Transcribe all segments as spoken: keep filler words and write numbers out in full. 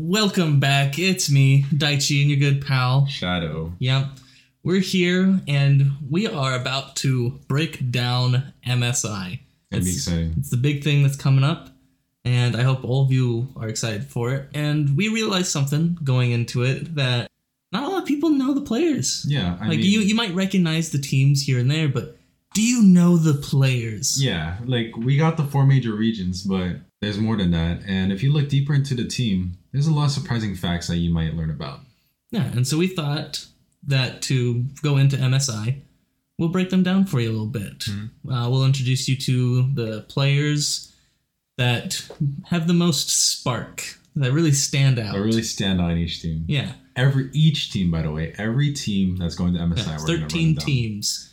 Welcome back. It's me, Daichi, and your good pal, Shadow. Yep. We're here, and we are about to break down M S I. That'd be exciting. It's the big thing that's coming up, and I hope all of you are excited for it. And we realized something going into it that not a lot of people know the players. Yeah. I like mean, you, you might recognize the teams here and there, but do you know the players? Yeah. Like, we got the four major regions, but there's more than that. And if you look deeper into the team, there's a lot of surprising facts that you might learn about. Yeah. And so we thought that to go into M S I, we'll break them down for you a little bit. Mm-hmm. Uh, we'll introduce you to the players that have the most spark, that really stand out. That really stand out in each team. Yeah. Every each team, by the way, every team that's going to M S I, yeah, we're going to thirteen teams.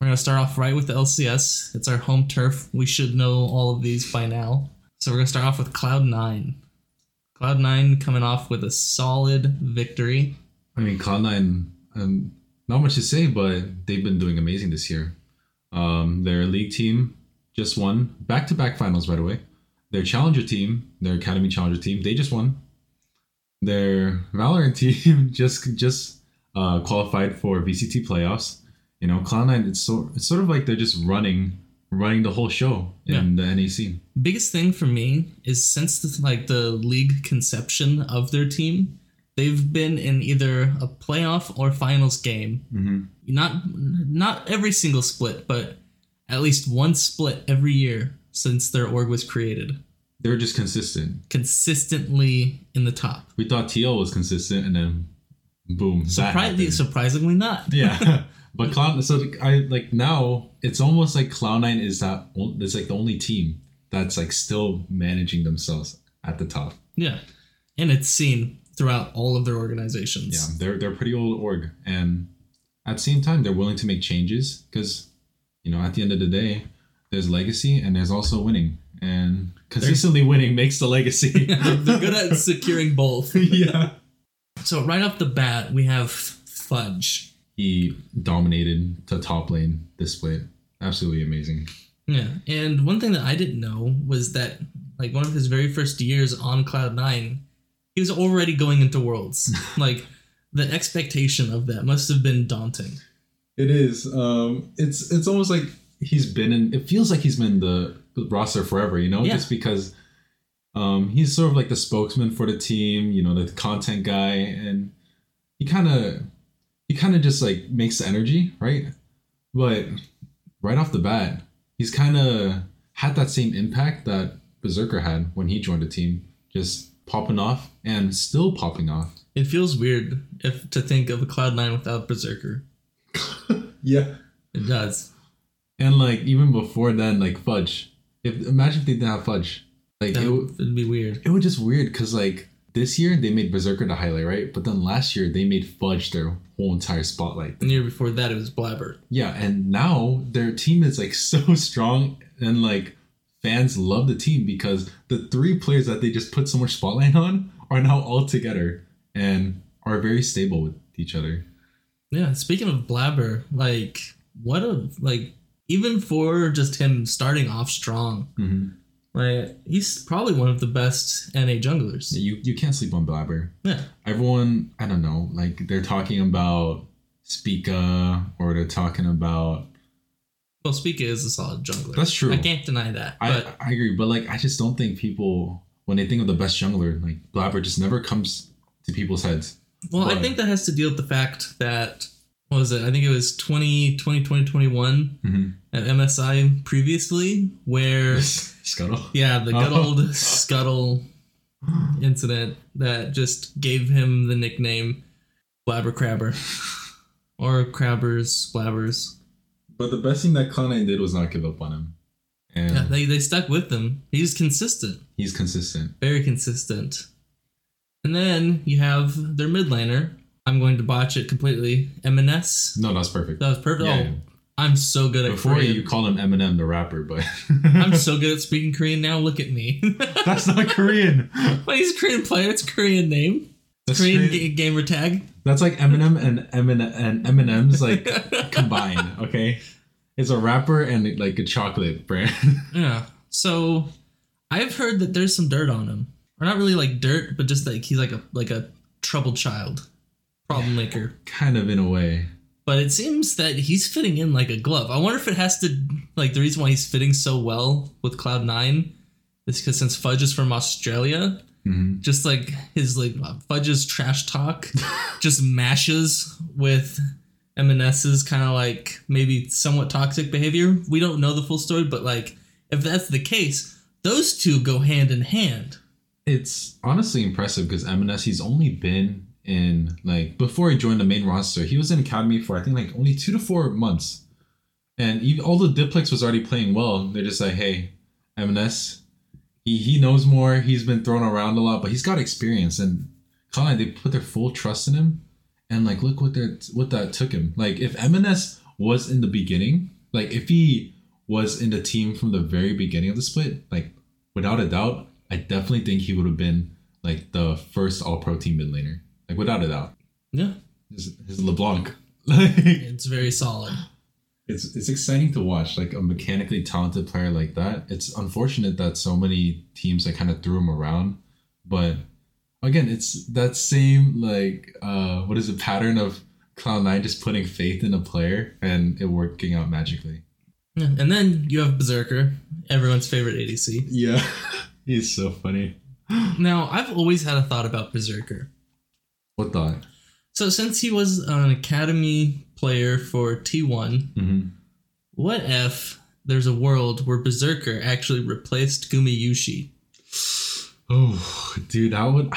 We're going to start off right with the L C S. It's our home turf. We should know all of these by now. So we're going to start off with Cloud nine. Cloud nine coming off with a solid victory. I mean, Cloud nine, um, not much to say, but they've been doing amazing this year. Um, their league team just won back-to-back finals, by the way. Their Challenger team, their Academy Challenger team, they just won. Their Valorant team just just uh, qualified for V C T playoffs. You know, Cloud nine, it's, so, it's sort of like they're just running running the whole show in yeah. the N A C. Biggest thing for me is since the, like the league conception of their team, they've been in either a playoff or finals game. Mm-hmm. Not not every single split, but at least one split every year since their org was created. They're just consistent. Consistently in the top. We thought T L was consistent, and then boom. Surprisingly, surprisingly not. Yeah, but Cloud. So I like now. It's almost like Cloud nine is that. It's like the only team that's like still managing themselves at the top. Yeah, and it's seen throughout all of their organizations. Yeah, they're they're a pretty old org, and at the same time, they're willing to make changes because you know at the end of the day, there's legacy and there's also winning. And consistently They're, winning makes the legacy. They're good at securing both. Yeah. So right off the bat, we have Fudge. He dominated the top lane this split. Absolutely amazing. Yeah. And one thing that I didn't know was that like one of his very first years on Cloud nine, he was already going into Worlds. Like the expectation of that must have been daunting. It is. Um, it's it's almost like he's been in... It feels like he's been in the roster forever, you know? Yeah. Just because um, he's sort of like the spokesman for the team, you know, the content guy, and he kind of he kind of just like makes the energy, right? But right off the bat, he's kind of had that same impact that Berserker had when he joined the team, just popping off and still popping off. It feels weird if to think of a Cloud nine without Berserker. Yeah. It does. And like even before then, like Fudge. If, imagine if they didn't have Fudge. Like that, it would it'd be weird. It would just weird because like this year they made Berserker the highlight, right? But then last year they made Fudge their whole entire spotlight. The year before that it was Blaber. Yeah, and now their team is like so strong and like fans love the team because the three players that they just put so much spotlight on are now all together and are very stable with each other. Yeah, speaking of Blaber, like what a like. Even for just him starting off strong, mm-hmm. like he's probably one of the best N A junglers. You you can't sleep on Blaber. Yeah. Everyone, I don't know, like they're talking about Spika or they're talking about... Well, Spika is a solid jungler. That's true. I can't deny that. I, but... I agree, but like I just don't think people, when they think of the best jungler, like Blaber just never comes to people's heads. Well, but... I think that has to deal with the fact that... What was it? I think it was twenty twenty, twenty twenty-one mm-hmm. at M S I previously where... Scuttle? Yeah, the good oh. old Scuttle incident that just gave him the nickname Blabber Crabber. Or Crabbers, Blabbers. But the best thing that Cloud nine did was not give up on him. And yeah, they, they stuck with him. He's consistent. He's consistent. Very consistent. And then you have their mid laner. I'm going to botch it completely. M and S? No, that's perfect. That was perfect? Yeah, oh, yeah. I'm so good at Before Korean. Before you call him Eminem the rapper, but... I'm so good at speaking Korean now, look at me. That's not Korean. But he's a Korean player, it's a Korean name. That's Korean g- gamer tag. That's like Eminem and M and M's like combined, okay? It's a rapper and like a chocolate brand. Yeah, so I've heard that there's some dirt on him. Or not really like dirt, but just like he's like a like a troubled child, problem maker. Kind of in a way. But it seems that he's fitting in like a glove. I wonder if it has to, like, the reason why he's fitting so well with Cloud nine is because since Fudge is from Australia, mm-hmm. just like his like Fudge's trash talk just mashes with M and S's kind of like maybe somewhat toxic behavior. We don't know the full story, but like if that's the case, those two go hand in hand. It's honestly impressive because M and S, he's only been in, like, before he joined the main roster, he was in academy for, I think, like, only two to four months. And even, although Diplex was already playing well, they're just like, hey, M and S, he, he knows more. He's been thrown around a lot, but he's got experience. And Cloud nine, they put their full trust in him. And, like, look what, what that took him. Like, if M and S was in the beginning, like, if he was in the team from the very beginning of the split, like, without a doubt, I definitely think he would have been, like, the first all-pro team mid laner. Like, without a doubt. Yeah. His, his LeBlanc. It's very solid. It's it's exciting to watch, like, a mechanically talented player like that. It's unfortunate that so many teams, like, kind of threw him around. But, again, it's that same, like, uh, what is the pattern of Cloud nine just putting faith in a player and it working out magically. Yeah. And then you have Berserker, everyone's favorite A D C. Yeah. He's so funny. Now, I've always had a thought about Berserker. What thought? So, since he was an academy player for T one, mm-hmm. what if there's a world where Berserker actually replaced Gumayusi? Oh, dude, that would...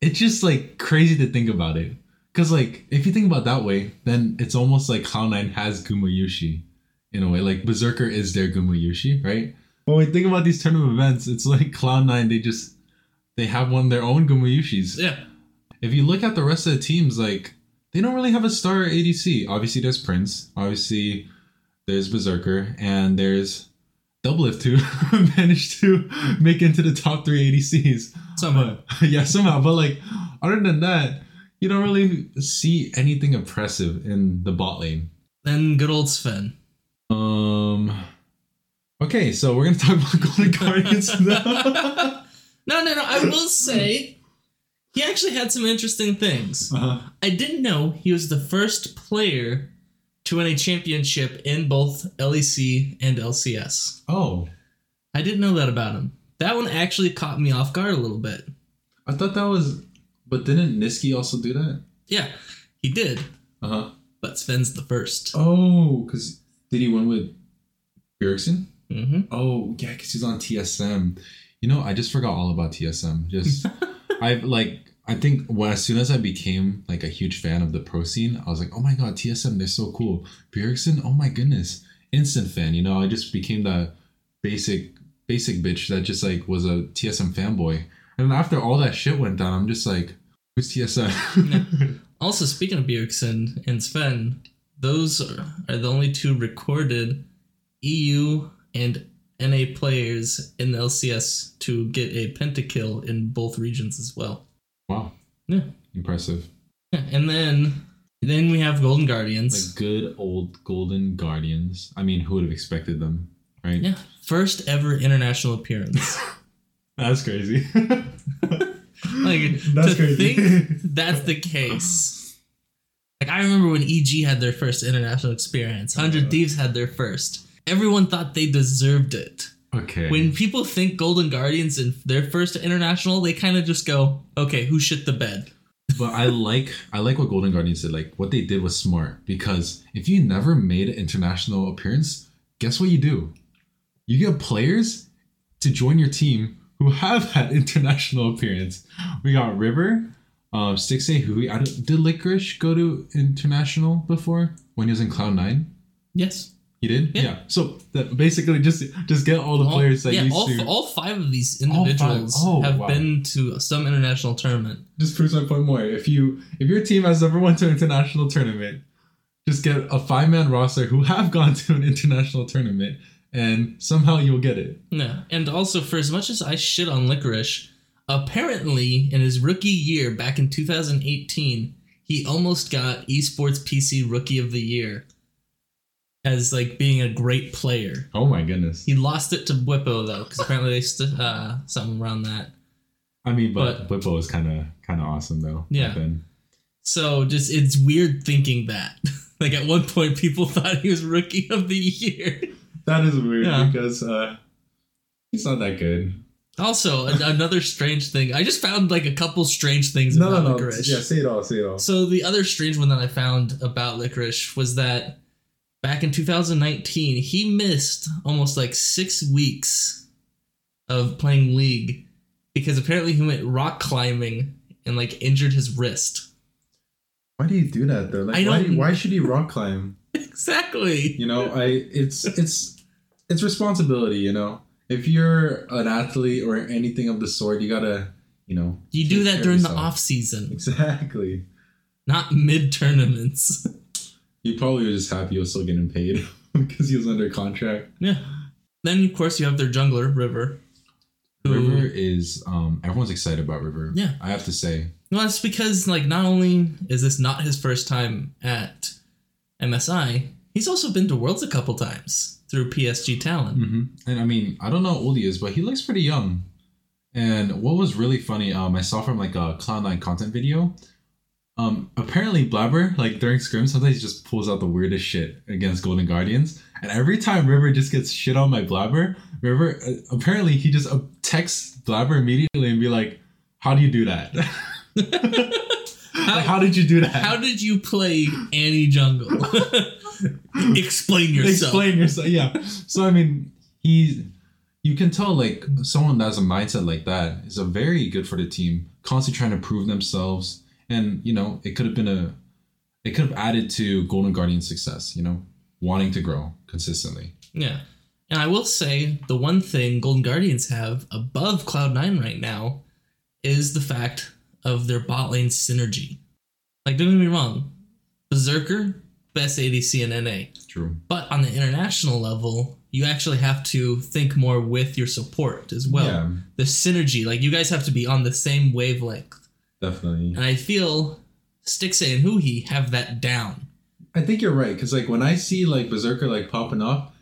It's just, like, crazy to think about it. Because, like, if you think about it that way, then it's almost like Cloud nine has Gumayusi in a way. Like, Berserker is their Gumayusi, right? But when we think about these tournament events, it's like Cloud nine, they just... They have one of their own Gumayusis. Yeah. If you look at the rest of the teams, like, they don't really have a star A D C. Obviously, there's Prince. Obviously, there's Berserker. And there's Doublelift, who managed to make into the top three A D Cs. Somehow. But, yeah, somehow. But, like, other than that, you don't really see anything impressive in the bot lane. And good old Sven. Um. Okay, so we're going to talk about Golden Guardians now. No, no, no. I will say... He actually had some interesting things. Uh-huh. I didn't know he was the first player to win a championship in both L E C and L C S. Oh. I didn't know that about him. That one actually caught me off guard a little bit. I thought that was... But didn't Nisqy also do that? Yeah, he did. Uh-huh. But Sven's the first. Oh, because... Did he win with Bjergsen? Mm-hmm. Oh, yeah, because he's on T S M. You know, I just forgot all about T S M. Just... I've like I think when as soon as I became like a huge fan of the pro scene, I was like, oh my god, T S M, they're so cool. Bjergsen, oh my goodness, instant fan. You know, I just became that basic basic bitch that just like was a T S M fanboy. And after all that shit went down, I'm just like, who's T S M? Yeah. Also, speaking of Bjergsen and Sven, those are, are the only two recorded E U and N A players in the L C S to get a pentakill in both regions as well. Wow. Yeah. Impressive. Yeah. And then then we have Golden Guardians. Like good old Golden Guardians. I mean, who would have expected them, right? Yeah. First ever international appearance. That's crazy. Like, that's to crazy. Think that's the case. Like, I remember when E G had their first international experience. one hundred oh. Thieves had their first. Everyone thought they deserved it. Okay. When people think Golden Guardians in their first international, they kind of just go, okay, who shit the bed? But I like I like what Golden Guardians did. Like, what they did was smart. Because if you never made an international appearance, guess what you do? You get players to join your team who have had international appearance. We got River, um, six A, Huhi. I don't, did Licorice go to international before when he was in Cloud nine? Yes. He did? Yeah. yeah. So that basically just just get all the all, players that yeah, used all, to... Yeah, all five of these individuals oh, have wow. been to some international tournament. Just proves my point more. If you if your team has ever went to an international tournament, just get a five-man roster who have gone to an international tournament, and somehow you'll get it. Yeah. And also, for as much as I shit on Licorice, apparently in his rookie year back in two thousand eighteen, he almost got Esports P C Rookie of the Year. As, like, being a great player. Oh, my goodness. He lost it to Bwipo, though, because apparently they st- uh, something around that. I mean, but, but Blippo is kind of kind of awesome though. Yeah. Then. So just it's weird thinking that like at one point people thought he was rookie of the year. That is weird yeah. because uh, he's not that good. Also, an- another strange thing. I just found like a couple strange things no, about no, Licorice. No, yeah, say it all, say it all. So the other strange one that I found about Licorice was that back in two thousand nineteen, he missed almost like six weeks of playing League because apparently he went rock climbing and like injured his wrist. Why do you do that though? Like, I don't... Why, why should he rock climb? Exactly. You know, I it's it's it's responsibility. You know, if you're an athlete or anything of the sort, you gotta, you know, you do that during yourself. The off season. Exactly. Not mid tournaments. He probably was just happy he was still getting paid because he was under contract. Yeah. Then of course you have their jungler River. Who... River is um, everyone's excited about River. Yeah, I have to say. No, well, it's because like not only is this not his first time at M S I, he's also been to Worlds a couple times through P S G Talon. Mm-hmm. And I mean, I don't know how old he is, but he looks pretty young. And what was really funny, um, I saw from like a Cloud nine content video. Um, apparently Blaber, like during scrims, sometimes he just pulls out the weirdest shit against Golden Guardians. And every time River just gets shit on by Blaber, River uh, apparently he just uh, texts Blaber immediately and be like, "How do you do that?" how, like, how did you do that? How did you play Annie Jungle? Explain yourself. Explain yourself. Yeah. So I mean, he, you can tell like someone that has a mindset like that is a very good for the team, constantly trying to prove themselves. And you know, it could have been a, it could have added to Golden Guardian's success. You know, wanting to grow consistently. Yeah, and I will say the one thing Golden Guardians have above Cloud nine right now is the fact of their bot lane synergy. Like, don't get me wrong, Berserker, best A D C in N A. True. But on the international level, you actually have to think more with your support as well. Yeah. The synergy, like, you guys have to be on the same wavelength. Definitely. And I feel Stixay and Huhi have that down. I think you're right, because, like, when I see, like, Berserker, like, popping up,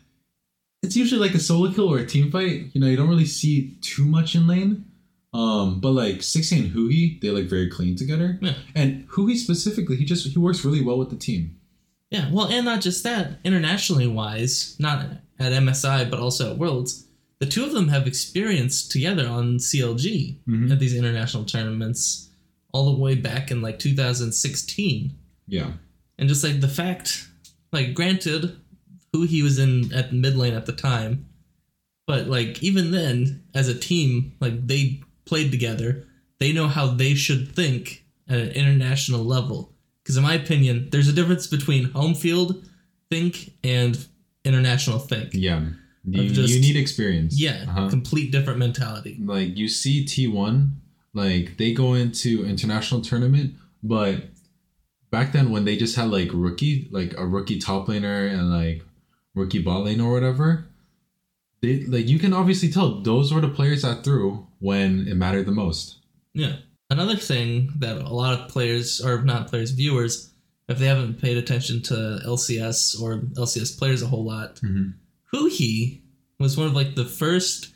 it's usually, like, a solo kill or a team fight. You know, you don't really see too much in lane. Um, but like Stixay and Huhi, they look very clean together. Yeah. And Huhi specifically, he just he works really well with the team. Yeah, well, and not just that, internationally wise, not at M S I but also at Worlds, the two of them have experience together on C L G mm-hmm. at these international tournaments, all the way back in like two thousand sixteen. Yeah, and just like the fact, like granted, Huhi was in at mid lane at the time, but like even then, as a team, like they played together, they know how they should think at an international level. Because in my opinion, there's a difference between home field think and international think. Yeah. You, just, you need experience. Yeah. Uh-huh. Complete different mentality. Like you see T one, like they go into international tournament, but back then when they just had like rookie, like a rookie top laner and like rookie bot lane or whatever, they, like you can obviously tell those were the players that threw when it mattered the most. Yeah. Another thing that a lot of players, or not players, viewers, if they haven't paid attention to L C S or L C S players a whole lot, mm-hmm. Huhi was one of like the first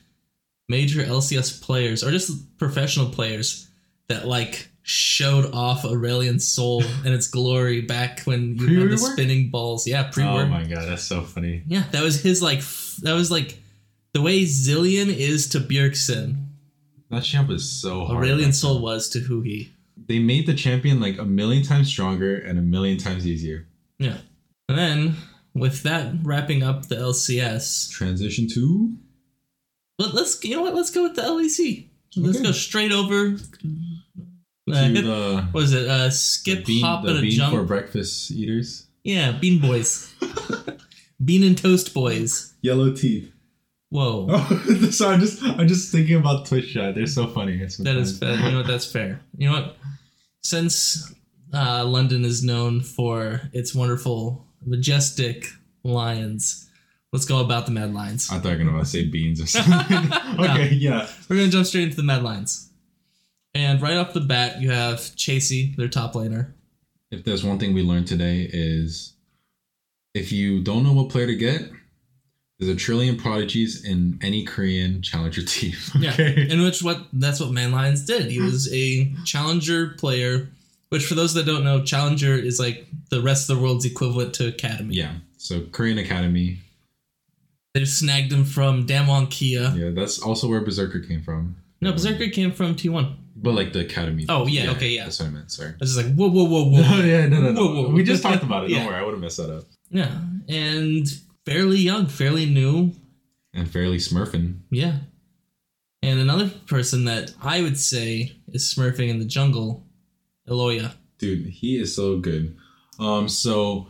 major L C S players, or just professional players, that like showed off Aurelion Soul and its glory back when you pre-rework? Had the spinning balls. Yeah, pre-work. Oh my god, that's so funny. Yeah, that was his like, f- that was like, the way Zillion is to Bjergsen. That champ is so hard. Aurelion Soul was to Huhi. They made the champion like a million times stronger and a million times easier. Yeah. And then, with that wrapping up the L C S. Transition to? Let, let's, you know what? Let's go with the L E C. Let's okay. go straight over. Uh, hit, the, what is it? Uh, skip, bean, hop, and a jump. Bean for breakfast eaters? Yeah, bean boys. Bean and toast boys. Yellow teeth. Whoa! Oh, so I'm just I'm just thinking about Twitch chat. They're so funny. That fun. Is fair. You know what? That's fair. You know what? Since uh, London is known for its wonderful, majestic lions, let's go about the Mad Lions. I thought you were going to say beans or something. Okay, no. Yeah. We're gonna jump straight into the Mad Lions, and right off the bat, you have Chasey, their top laner. If there's one thing we learned today is, if you don't know what player to get, There's a trillion prodigies in any Korean challenger team. Okay? Yeah, and which what that's what Mad Lions did. He was a challenger player, which for those that don't know, challenger is like the rest of the world's equivalent to academy. Yeah, so Korean academy. They snagged him from Damwon Kia. Yeah, that's also where Berserker came from. No, Berserker came from T one. But like the academy. Oh, yeah, yeah, okay, yeah. That's what I meant, sorry. I was just like, whoa, whoa, whoa, whoa. No, yeah, no, no, no. Whoa, whoa. We just talked about it, don't yeah. worry, I wouldn't mess that up. Yeah, and fairly young, fairly new. And fairly smurfing. Yeah. And another person that I would say is smurfing in the jungle, Elyoya. Dude, he is so good. Um, So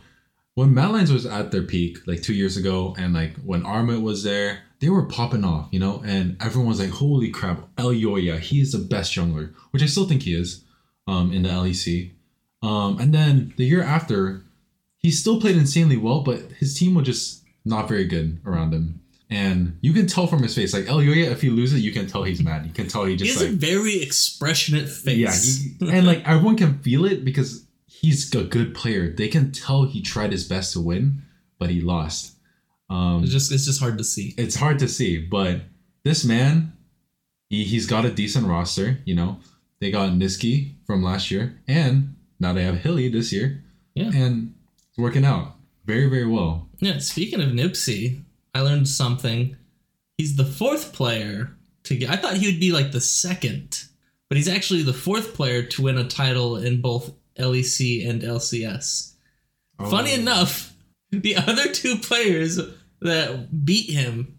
when Mad Lions was at their peak, like two years ago, and like when Arma was there, they were popping off, you know, and everyone was like, holy crap, Elyoya, he is the best jungler, which I still think he is um, in the L E C. Um, and then the year after, he still played insanely well, but his team was just not very good around him. And you can tell from his face, like Elyoya, if he loses, you can tell he's mad. You can tell he just he has like... a very expressionate face. Yeah, he, and like everyone can feel it because he's a good player. They can tell he tried his best to win, but he lost. Um, it's just it's just hard to see. It's hard to see, but this man, he, he's got a decent roster. You know, they got Nisqy from last year, and now they have Huhi this year. Yeah, and it's working out very very well. Yeah. Speaking of Nipsey, I learned something. He's the fourth player to get. I thought he would be like the second, but he's actually the fourth player to win a title in both L E C and L C S. Oh. Funny enough. The other two players that beat him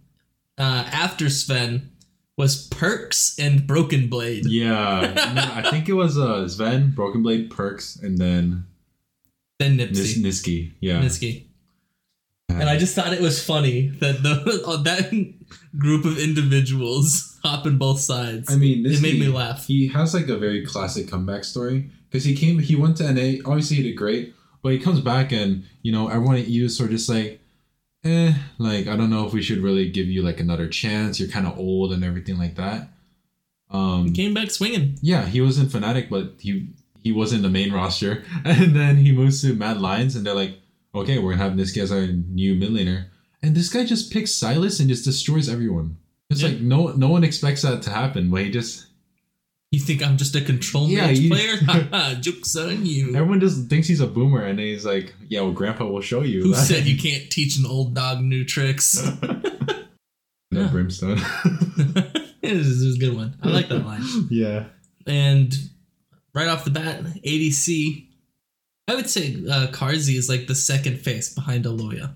uh, after Sven was Perks and Broken Blade. Yeah, I think it was uh, Sven, Broken Blade, Perks, and then then Nipsey. Nis- Nisqy, yeah, Nisqy. Uh, and I just thought it was funny that the that group of individuals hop in both sides. I mean, Nisqy, it made me laugh. He has like a very classic comeback story because he came, he went to N A. Obviously, he did great. But he comes back and, you know, everyone at U S are just like, eh, like, I don't know if we should really give you, like, another chance. You're kind of old and everything like that. Um, he came back swinging. Yeah, he wasn't Fnatic, but he he was in the main roster. And then he moves to Mad Lions, and they're like, okay, we're going to have Nisqy as our new mid laner. And this guy just picks Silas and just destroys everyone. It's yeah. like, no no one expects that to happen, but he just... You think I'm just a control yeah, mage you, player? Haha, joke's on you. Everyone just thinks he's a boomer, and he's like, yeah, well, Grandpa will show you. Who said you can't teach an old dog new tricks? No, Brimstone. It was a good one. I like that line. Yeah. And right off the bat, A D C, I would say uh, Karzy is like the second face behind Elyoya.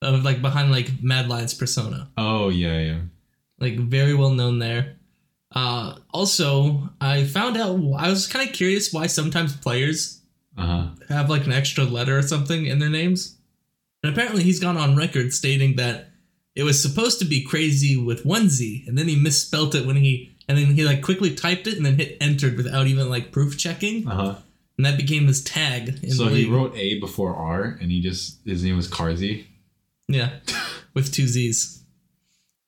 Uh, like behind like Mad Lions persona. Oh, yeah, yeah. Like very well known there. Uh, also, I found out, I was kind of curious why sometimes players uh-huh. have like an extra letter or something in their names. And apparently he's gone on record stating that it was supposed to be crazy with one Z, and then he misspelt it when he, and then he like quickly typed it and then hit entered without even like proof checking. Uh-huh. And that became his tag. In so the he league. Wrote A before R, and he just, his name was Karzy. Yeah, with two Z's.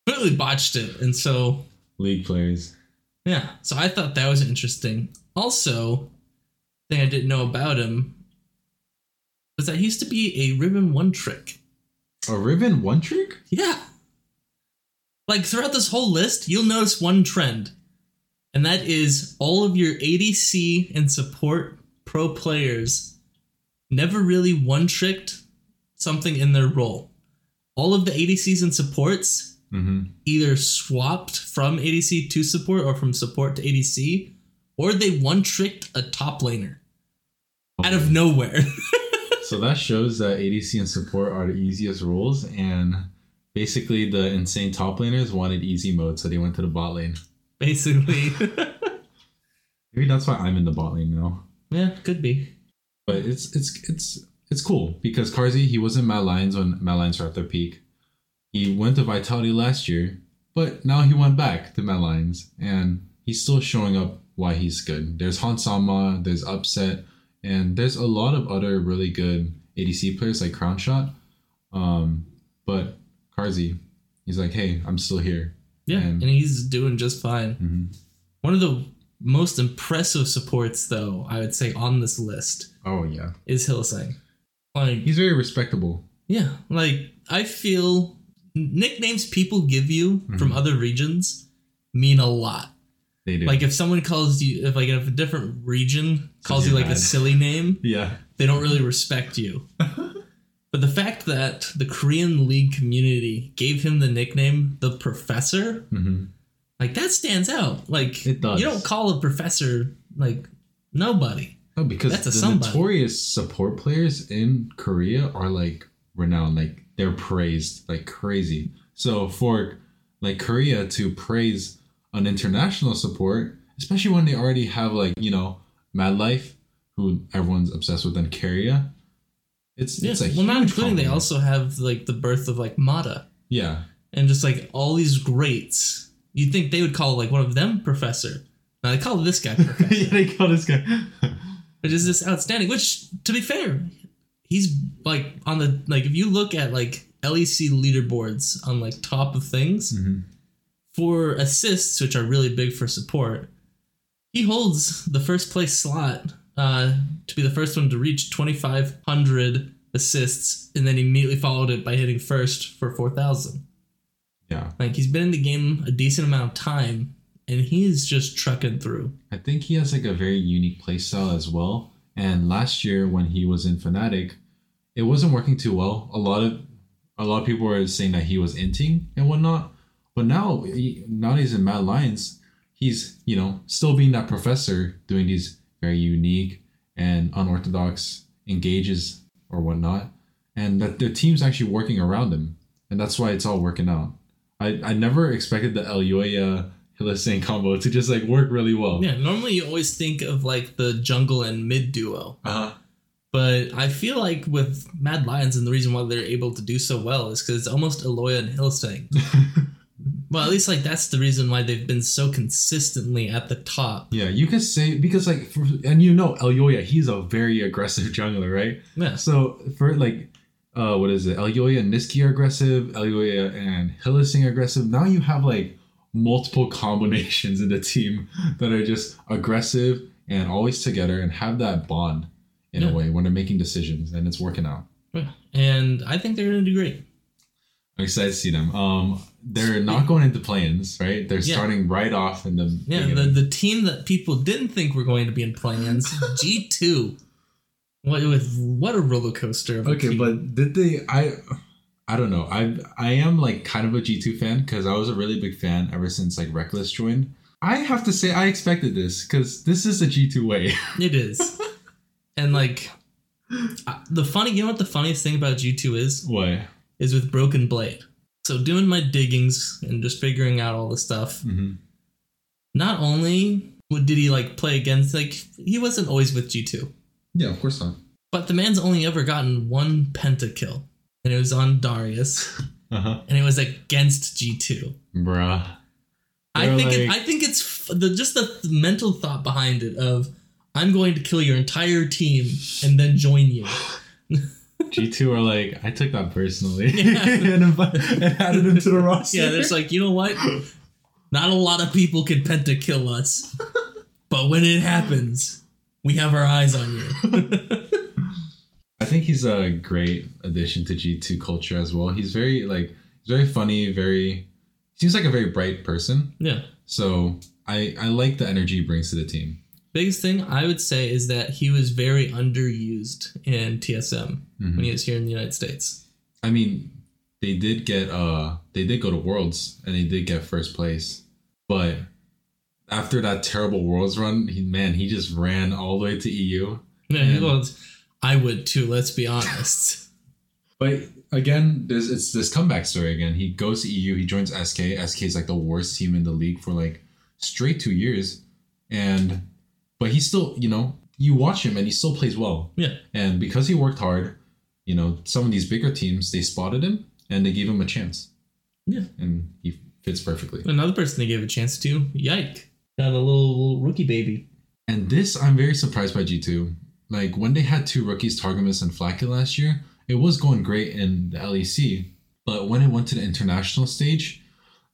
Completely botched it, and so... League players. Yeah, so I thought that was interesting. Also, the thing I didn't know about him was that he used to be a Ribbon One Trick. A Ribbon One Trick? Yeah. Like, throughout this whole list, you'll notice one trend, and that is all of your A D C and support pro players never really one-tricked something in their role. All of the A D Cs and supports... Mm-hmm. Either swapped from A D C to support or from support to A D C, or they one-tricked a top laner oh, out of nowhere. So that shows that A D C and support are the easiest roles, and basically the insane top laners wanted easy mode, so they went to the bot lane. Basically. Maybe that's why I'm in the bot lane now. Yeah, could be. But it's it's it's it's cool, because Karzy, he was in Mad Lions when Mad Lions were at their peak. He went to Vitality last year, but now he went back to Mad Lions, and he's still showing up why he's good. There's Hans Sama, there's Upset, and there's a lot of other really good A D C players like Crownshot. Um, but Karzy, he's like, hey, I'm still here. Yeah, and, and he's doing just fine. Mm-hmm. One of the most impressive supports, though, I would say on this list. Oh, yeah. Is Hylissang. Like, he's very respectable. Yeah, like, I feel... nicknames people give you mm-hmm. from other regions mean a lot. They do. Like if someone calls you, if like if a different region calls so you like mad. a silly name, yeah, they don't really respect you. But the fact that the Korean League community gave him the nickname the Professor, mm-hmm. like that stands out. Like it does. You don't call a professor like nobody. No, because that's a the somebody. Notorious support players in Korea are like renowned. Like they're praised like crazy. So for like Korea to praise an international support, especially when they already have like, you know, Mad Life, who everyone's obsessed with, and Korea. It's yeah. it's like well, not including compliment. They also have like the birth of like Mata. Yeah, and just like all these greats. You'd think they would call like one of them Professor. Now they call this guy Professor. Yeah, they call this guy. Which is just outstanding. Which, to be fair, he's like on the like if you look at like L E C leaderboards on like top of things mm-hmm. for assists, which are really big for support, he holds the first place slot. Uh, to be the first one to reach twenty-five hundred assists, and then immediately followed it by hitting first for four thousand. Yeah. Like, he's been in the game a decent amount of time, and he's just trucking through. I think he has, like, a very unique playstyle as well. And last year, when he was in Fnatic, it wasn't working too well. A lot of a lot of people were saying that he was inting and whatnot. But now, he, now he's in Mad Lions, he's, you know, still being that professor, doing these very unique and unorthodox engages or whatnot, and that the team's actually working around him, and that's why it's all working out. I, I never expected the Elyoya Hylissang combo to just like work really well. Yeah, normally you always think of like the jungle and mid duo, uh-huh. but I feel like with Mad Lions, and the reason why they're able to do so well is because it's almost Elyoya and Hylissang. Well, at least, like, that's the reason why they've been so consistently at the top. Yeah, you could say, because, like, for, and you know Elyoya, he's a very aggressive jungler, right? Yeah. So, for, like, uh, what is it? Elyoya and Nisqy are aggressive, Elyoya and Hylissang are aggressive. Now you have, like, multiple combinations in the team that are just aggressive and always together and have that bond, in yeah. a way, when they're making decisions, and it's working out. Yeah. And I think they're going to do great. I'm excited to see them. Um, they're not going into play-ins, right? They're yeah. starting right off in the yeah. beginning. The the team that people didn't think were going to be in play-ins, G two. What with what a roller coaster! Of okay, a team. But did they? I I don't know. I I am like kind of a G two fan because I was a really big fan ever since like Reckless joined. I have to say I expected this because this is the G two way. It is, and like the funny. You know what the funniest thing about G two is? What? Is with Broken Blade. So doing my diggings and just figuring out all the stuff. Mm-hmm. Not only did he like play against, like he wasn't always with G two. Yeah, of course not. But the man's only ever gotten one pentakill, and it was on Darius, uh-huh. and it was against G two. Bruh. They're I think like... it, I think it's the just the mental thought behind it of I'm going to kill your entire team and then join you. G two are like, I took that personally yeah. and, and added him to the roster. Yeah, there's like, you know what? Not a lot of people can pentakill us, but when it happens, we have our eyes on you. I think he's a great addition to G two culture as well. He's very like, he's very funny, very seems like a very bright person. Yeah. So I I like the energy he brings to the team. Biggest thing I would say is that he was very underused in T S M mm-hmm. when he was here in the United States. I mean, they did get uh they did go to Worlds and they did get first place, but after that terrible Worlds run, he, man, he just ran all the way to E U. Yeah, well, I would too. Let's be honest. But again, there's it's this comeback story again. He goes to E U. He joins S K. S K is like the worst team in the league for like straight two years, and. But he still, you know, you watch him and he still plays well. Yeah. And because he worked hard, you know, some of these bigger teams, they spotted him and they gave him a chance. Yeah. And he fits perfectly. Another person they gave a chance to, Yike, got a little, little rookie baby. And this, I'm very surprised by G two. Like when they had two rookies, Targamas and Flacket last year, it was going great in the L E C. But when it went to the international stage,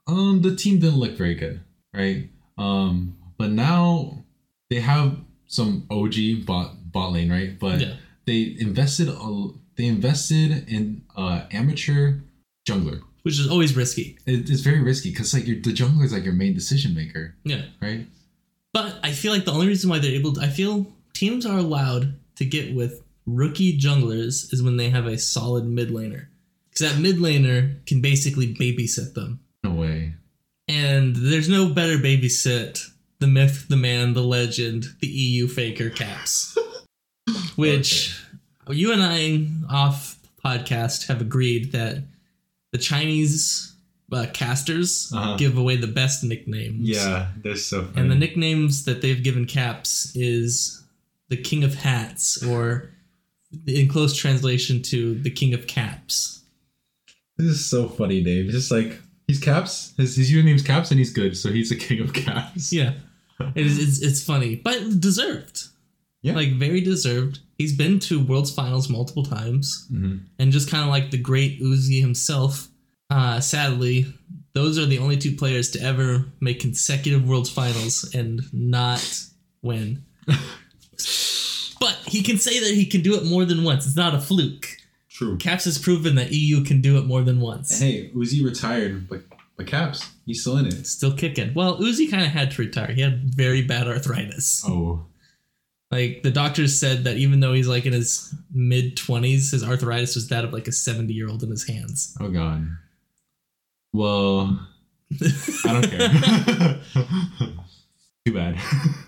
um, the team didn't look very good, right? Um, but now... They have some O G bot, bot lane, right? But yeah. they invested a, they invested in an uh, amateur jungler which is always risky. It, it's very risky because like the jungler is like your main decision maker. Yeah. Right. But I feel like the only reason why they're able to, I feel teams are allowed to get with rookie junglers is when they have a solid mid laner. Because that mid laner can basically babysit them. No way. And there's no better babysit. The myth, the man, the legend, the E U faker Caps. Which okay. You and I off podcast have agreed that the Chinese uh, casters uh-huh. give away the best nicknames. Yeah, they're so funny. And the nicknames that they've given Caps is the King of Hats, or in close translation to the King of Caps. This is so funny, Dave. It's just like, he's Caps. His, his username's Caps, and he's good, so he's the King of Caps. Yeah. It is, it's, it's funny, but deserved. Yeah. Like, very deserved. He's been to Worlds Finals multiple times, mm-hmm. and just kind of like the great Uzi himself, uh, sadly, those are the only two players to ever make consecutive Worlds Finals and not win. But he can say that he can do it more than once. It's not a fluke. True. Caps has proven that E U can do it more than once. Hey, Uzi retired, but, but Caps, he's still in it. Still kicking. Well, Uzi kind of had to retire. He had very bad arthritis. Oh. Like, the doctors said that even though he's, like, in his mid-twenties, his arthritis was that of, like, a seventy-year-old in his hands. Oh, God. Well, I don't care. Too bad.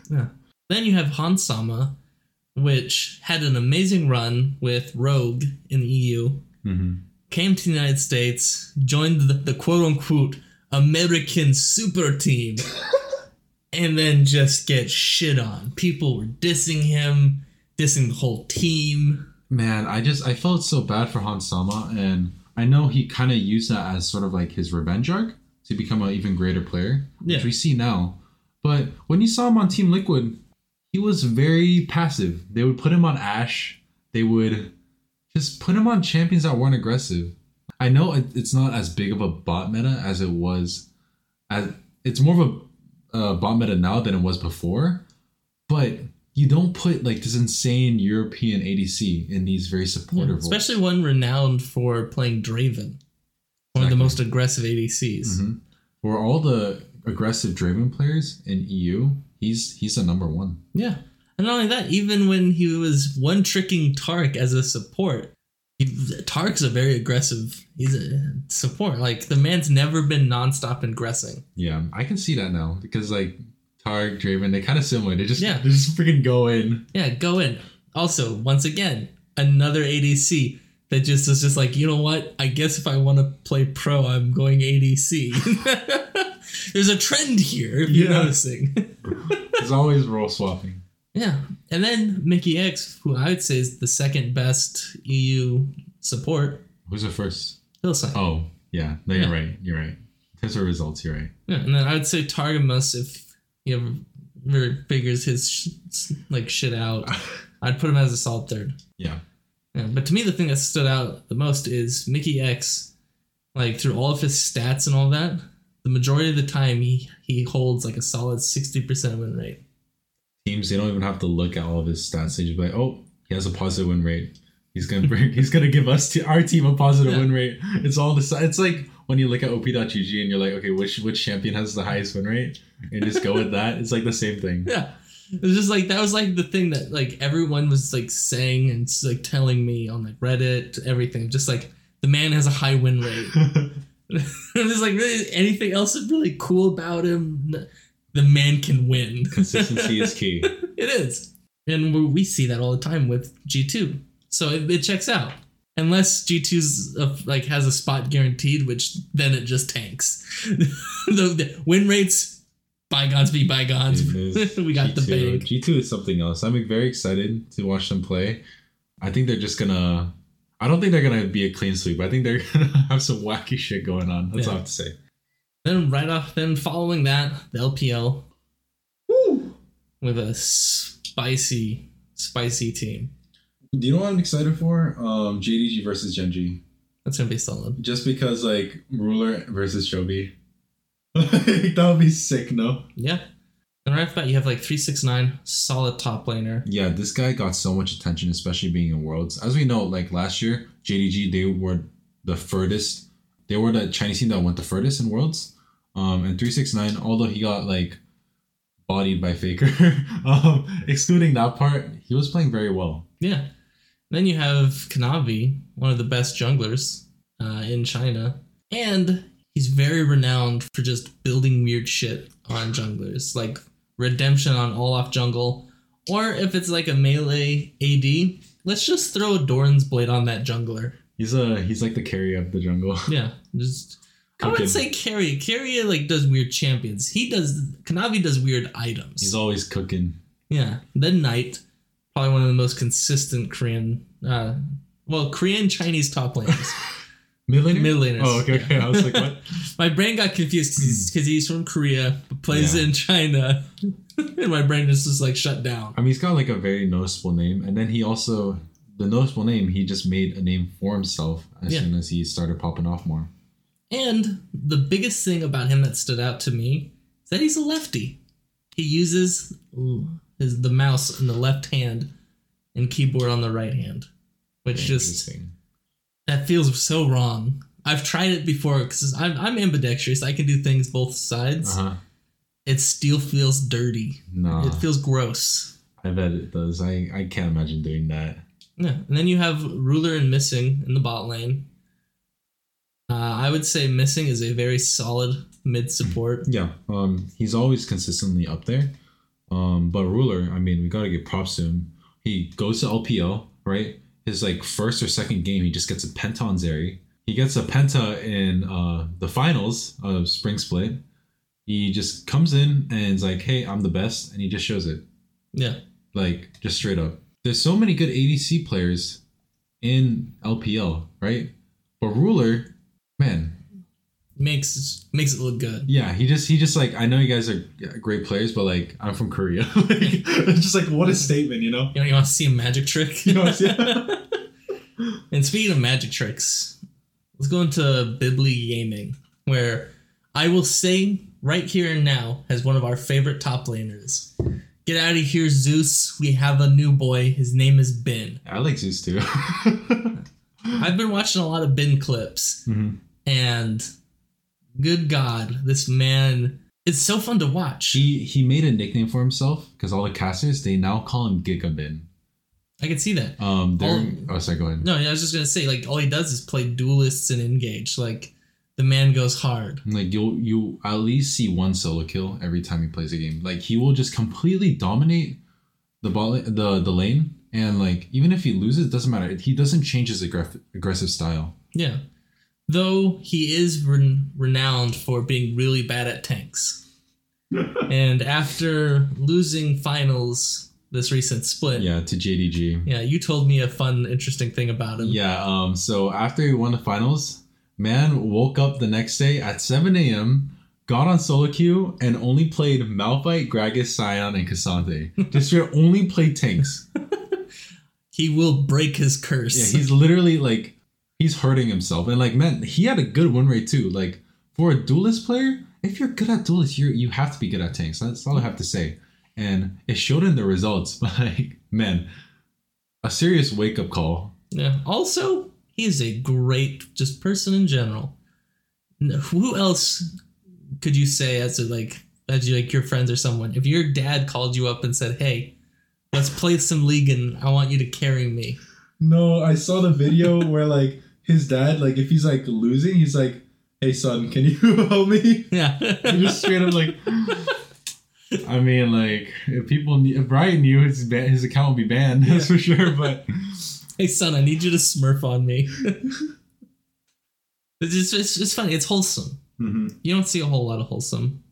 Yeah. Then you have Hans Sama, which had an amazing run with Rogue in the E U, mm-hmm. came to the United States, joined the, the quote-unquote American super team, and then just get shit on. People were dissing him, dissing the whole team. Man, I just, I felt so bad for Hans Sama, and I know he kind of used that as sort of like his revenge arc to become an even greater player, yeah. which we see now. But when you saw him on Team Liquid, he was very passive. They would put him on Ashe. They would just put him on champions that weren't aggressive. I know it's not as big of a bot meta as it was. As it's more of a uh, bot meta now than it was before. But you don't put like this insane European A D C in these very supportive roles. Yeah, especially one renowned for playing Draven. One exactly. of the most aggressive A D Cs. Mm-hmm. For all the aggressive Draven players in E U... He's he's a number one. Yeah. And not only that, even when he was one-tricking Tark as a support, he, Tark's a very aggressive he's a support. Like, the man's never been nonstop aggressing. Yeah, I can see that now. Because, like, Tark, Draven, they're kind of similar. They just, yeah. they just freaking go in. Yeah, go in. Also, once again, another A D C that just is just like, you know what? I guess if I want to play pro, I'm going A D C. There's a trend here, if you're yeah. noticing. There's always role swapping. Yeah. And then Mickey X, who I would say is the second best E U support. Who's the first? Hylissang. Oh, yeah. No, you're yeah. right. You're right. In terms of results, you're right. Yeah. And then I would say Targamas, if he ever figures his sh- like shit out, I'd put him as a solid third. Yeah. yeah. But to me, the thing that stood out the most is Mickey X, like through all of his stats and all that, the majority of the time, he, he holds like a solid sixty percent win rate. Teams, they don't even have to look at all of his stats. They just be like, oh, he has a positive win rate. He's gonna bring, he's gonna give us to our team a positive yeah. win rate. It's all the it's like when you look at O P dot G G and you're like, okay, which which champion has the highest win rate, and just go with that. It's like the same thing. Yeah, it was just like that was like the thing that like everyone was like saying and like telling me on like Reddit, everything. Just like the man has a high win rate. There's like really anything else that's really cool about him. The man can win. Consistency is key. It is. And we see that all the time with G two. So it, it checks out. Unless G two's uh, like has a spot guaranteed, which then it just tanks. the, the win rates, bygones be bygones. We got G two. The bag. G two is something else. I'm very excited to watch them play. I think they're just going to... I don't think they're going to be a clean sweep. I think they're going to have some wacky shit going on. That's yeah. all I have to say. Then right off, then following that, the L P L. Woo! With a spicy, spicy team. Do you know what I'm excited for? Um, J D G versus Genji. That's going to be solid. Just because, like, Ruler versus Shobi. That would be sick, no? Yeah. And right off the bat, you have like three six nine, solid top laner. Yeah, this guy got so much attention, especially being in Worlds. As we know, like last year, J D G, they were the furthest they were the Chinese team that went the furthest in Worlds. Um, and three six nine, although he got like bodied by Faker, um, excluding that part, he was playing very well. Yeah. Then you have Kanavi, one of the best junglers uh, in China. And he's very renowned for just building weird shit on junglers, like redemption on Olaf jungle. Or if it's like a melee A D, let's just throw Doran's Blade on that jungler. He's a he's like the carry of the jungle. Yeah, just I okay. wouldn't say carry. Carry like does weird champions. He does. Kanavi does weird items. He's always cooking. Yeah. Then Knight, probably one of the most consistent Korean, uh, well, Korean Chinese top laners. Mid laners? Mid laners. Oh, okay, okay. I was like, what? My brain got confused because he's from Korea, but plays yeah. in China. And my brain is just like shut down. I mean, he's got like a very noticeable name. And then he also, the noticeable name, he just made a name for himself as yeah. soon as he started popping off more. And the biggest thing about him that stood out to me is that he's a lefty. He uses ooh, his, the mouse in the left hand and keyboard on the right hand, which just... That feels so wrong. I've tried it before because I'm, I'm ambidextrous. I can do things both sides. Uh-huh. It still feels dirty. Nah. It feels gross. I bet it does. I, I can't imagine doing that. Yeah. And then you have Ruler and Missing in the bot lane. Uh, I would say Missing is a very solid mid support. Yeah. Um, he's always consistently up there. Um, but Ruler, I mean, we got to give props to him. He goes to L P L, right? His like first or second game, he just gets a penta on Zeri. He gets a penta in uh, the finals of Spring Split. He just comes in and is like, hey, I'm the best. And he just shows it. Yeah. Like, just straight up. There's so many good A D C players in L P L, right? But Ruler, man. Makes makes it look good. Yeah, he just, he just like, I know you guys are great players, but like, I'm from Korea. Like, it's just like, what a statement, you know? You know, you want to see a magic trick? You know, yeah. And speaking of magic tricks, let's go into Bibli Gaming, where I will say right here and now as one of our favorite top laners, get out of here, Zeus. We have a new boy. His name is Ben. I like Zeus too. I've been watching a lot of Ben clips, mm-hmm. and... Good God, this man. It's so fun to watch. He he made a nickname for himself because all the casters, they now call him Giga Ben. I can see that. Um, all, oh, sorry, go ahead. No, I was just going to say, like, all he does is play duelists and engage. Like, the man goes hard. Like, you'll you at least see one solo kill every time he plays a game. Like, he will just completely dominate the ball, the, the lane. And, like, even if he loses, it doesn't matter. He doesn't change his aggressive aggressive style. Yeah. Though he is ren- renowned for being really bad at tanks. And after losing finals this recent split... Yeah, to J D G. Yeah, you told me a fun, interesting thing about him. Yeah, um, so after he won the finals, man woke up the next day at seven a.m., got on solo queue, and only played Malphite, Gragas, Scion, and Cassante. Just only played tanks. He will break his curse. Yeah, he's literally like... He's hurting himself. And, like, man, he had a good win rate, too. Like, for a duelist player, if you're good at duelists, you you have to be good at tanks. That's all I have to say. And it showed in the results. But, like, man, a serious wake-up call. Yeah. Also, he's a great just person in general. Who else could you say as, a, like, as you, like, your friends or someone? If your dad called you up and said, hey, let's play some League and I want you to carry me. No, I saw the video where, like, his dad, like, if he's, like, losing, he's like, hey, son, can you help me? Yeah. And just straight up, like, I mean, like, if people, if Brian knew, his ba- his account would be banned, yeah. That's for sure, but. Hey, son, I need you to smurf on me. It's just, it's just funny. It's wholesome. Mm-hmm. You don't see a whole lot of wholesome.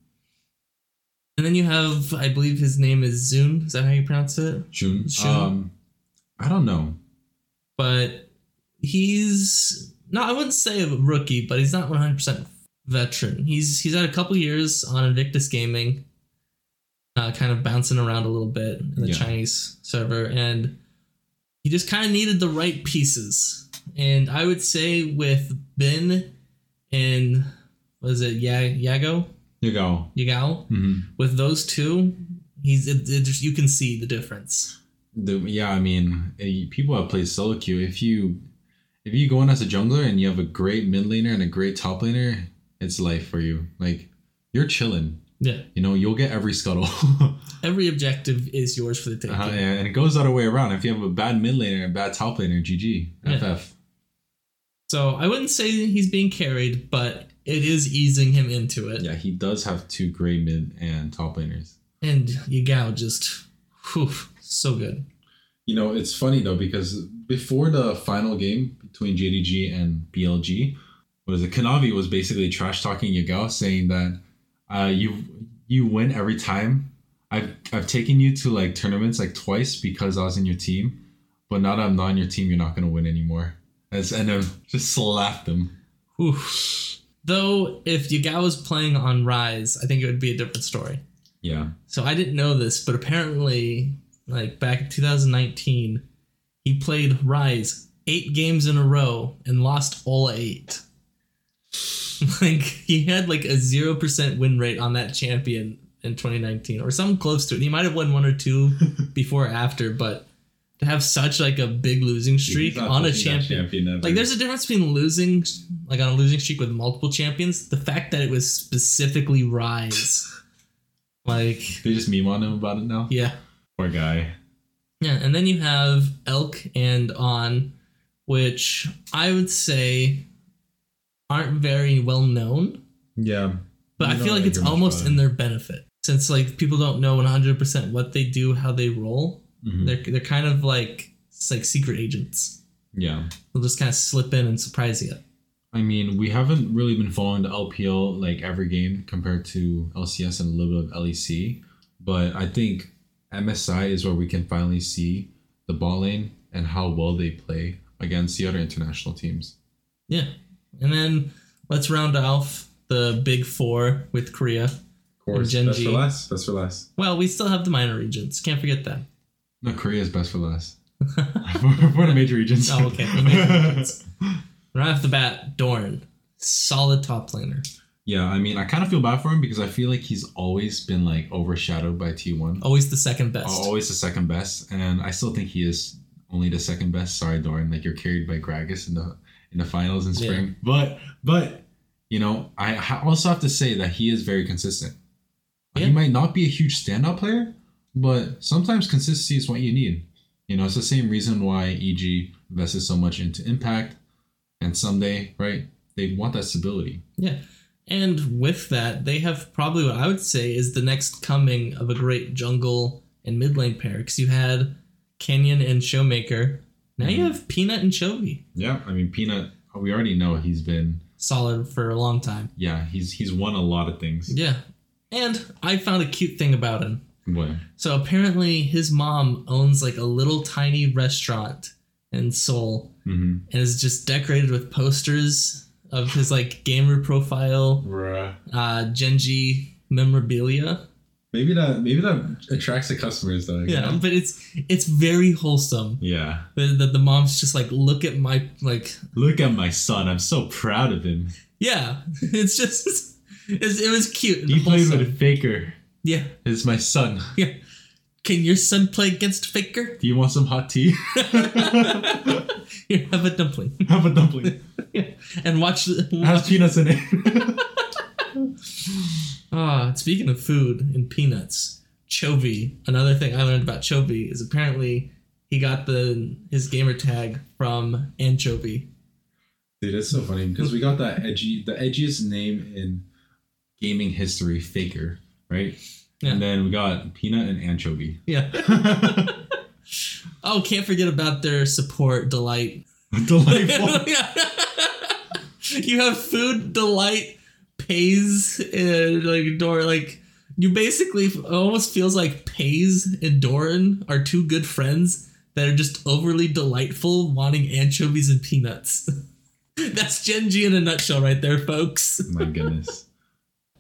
And then you have, I believe his name is Zune. Is that how you pronounce it? Zune. Zune. Um, I don't know. But. He's not, I wouldn't say a rookie, but he's not one hundred percent veteran. He's he's had a couple years on Invictus Gaming, uh, kind of bouncing around a little bit in the yeah. Chinese server, and he just kind of needed the right pieces. And I would say with Ben and, what is it, Yago? Yago. Yago. Mm-hmm. With those two, he's it, it, you can see the difference. The, yeah, I mean, people have played solo queue. If you... if you go in as a jungler and you have a great mid laner and a great top laner, it's life for you. Like, you're chilling. Yeah. You know, you'll get every scuttle. Every objective is yours for the taking. Uh-huh, yeah. And it goes the other way around. If you have a bad mid laner and a bad top laner, G G. Yeah. F F. So I wouldn't say he's being carried, but it is easing him into it. Yeah, he does have two great mid and top laners. And Yagao just, whew, so good. You know, it's funny though, because before the final game between J D G and B L G, was it Kanavi was basically trash talking Yagao, saying that uh, you you win every time. I've I've taken you to like tournaments like twice because I was in your team, but now that I'm not on your team, you're not gonna win anymore. As and I just slapped him. Oof. Though if Yagao was playing on Rise, I think it would be a different story. Yeah. So I didn't know this, but apparently, like back in two thousand nineteen, he played Rise eight games in a row and lost all eight. Like, he had like a zero percent win rate on that champion in twenty nineteen, or something close to it. He might have won one or two before or after, but to have such like a big losing streak yeah, on a champion, champion like there's a difference between losing like on a losing streak with multiple champions. The fact that it was specifically Rise. Like, they just meme on him about it now? Yeah. Poor guy. Yeah, and then you have Elk and On, which I would say aren't very well known. Yeah. But I feel like it's almost in their benefit. Since, like, people don't know one hundred percent what they do, how they roll. Mm-hmm. They're they're kind of like, it's like secret agents. Yeah. They'll just kind of slip in and surprise you. I mean, we haven't really been following the L P L like every game compared to L C S and a little bit of L E C, but I think M S I is where we can finally see the bot lane and how well they play against the other international teams. Yeah. And then let's round off the big four with Korea. Of course, best for last. Best for last. Well, we still have the minor regions. Can't forget that. No, Korea is best for last. We're the major regions. Oh, okay. The major regions. Right off the bat, Dorn, solid top laner. Yeah, I mean, I kind of feel bad for him because I feel like he's always been like overshadowed by T one. Always the second best. Uh, always the second best, and I still think he is only the second best. Sorry, Dorn, like you're carried by Gragas in the in the finals in spring. Yeah. But but you know, I also have to say that he is very consistent. Yeah. He might not be a huge standout player, but sometimes consistency is what you need. You know, it's the same reason why E G invested so much into Impact. And someday, right, they want that stability. Yeah. And with that, they have probably what I would say is the next coming of a great jungle and mid lane pair. Because you had Canyon and Showmaker. Now mm-hmm. you have Peanut and Chovy. Yeah. I mean, Peanut, we already know he's been solid for a long time. Yeah. He's he's won a lot of things. Yeah. And I found a cute thing about him. What? So apparently his mom owns like a little tiny restaurant in Seoul. Mm-hmm. And is just decorated with posters of his like gamer profile, Bruh. uh, Genji memorabilia. Maybe that maybe that attracts the customers though. Yeah, know? But it's it's very wholesome. Yeah, the, the the mom's just like, look at my like, look at my son. I'm so proud of him. Yeah, it's just it's, it was cute. He played with a faker. Yeah, it's my son. Yeah, can your son play against Faker? Do you want some hot tea? Here, have a dumpling. Have a dumpling. Yeah. And watch... watch. It has peanuts in it. Ah, oh, speaking of food and peanuts, Chovy, another thing I learned about Chovy is apparently he got the his gamer tag from Anchovy. Dude, that's so funny because we got that edgy, the edgiest name in gaming history, Faker, right? Yeah. And then we got Peanut and Anchovy. Yeah. Oh, can't forget about their support, Delight. Delightful. You have food, Delight, Pays, and like Doran. Like, you basically almost feels like Pays and Doran are two good friends that are just overly delightful, wanting anchovies and peanuts. That's Genji in a nutshell right there, folks. My goodness.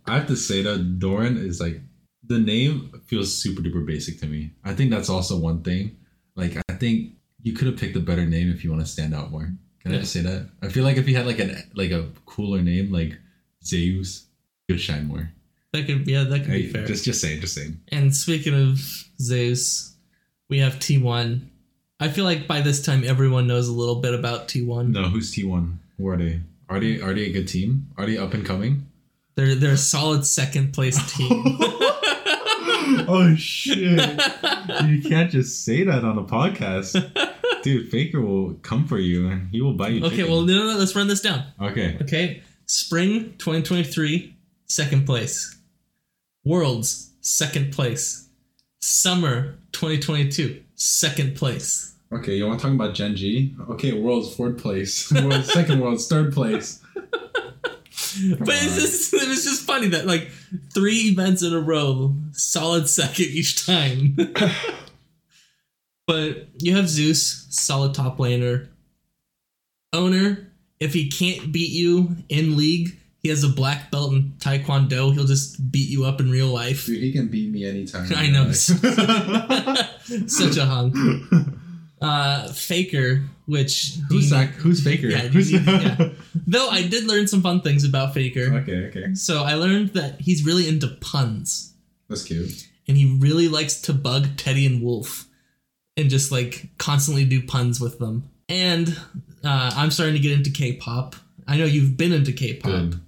I have to say that Doran is like, the name feels super duper basic to me. I think that's also one thing. Like, I think you could have picked a better name if you want to stand out more. Can yeah. I just say that? I feel like if you had like an like a cooler name like Zeus, you'd shine more. That could yeah, that could I, be fair. Just just saying, just saying. And speaking of Zeus, we have T one, I feel like by this time everyone knows a little bit about T one. No, who's T one? Who are they? Are they are they a good team? Are they up and coming? They're they're a solid second place team. Oh shit! You can't just say that on a podcast, dude. Faker will come for you and he will buy you. Okay, chicken. well, no, no, let's run this down. Okay. Okay. Spring twenty twenty-three, second place. Worlds, second place. Summer twenty twenty-two, second place. Okay, you want to talk about Gen G? Okay, Worlds fourth place. Worlds second, Worlds third place. Come but on. it's just it was just funny that like three events in a row, solid second each time. But you have Zeus, solid top laner. Owner, if he can't beat you in league, he has a black belt in Taekwondo. He'll just beat you up in real life. Dude, he can beat me anytime. I know. Such a hunk. Uh, Faker, which who's that? Who's Faker? Yeah, who's you, yeah. Though I did learn some fun things about Faker. Okay, okay. So I learned that he's really into puns. That's cute. And he really likes to bug Teddy and Wolf, and just like constantly do puns with them. And uh, I'm starting to get into K-pop. I know you've been into K-pop, Good.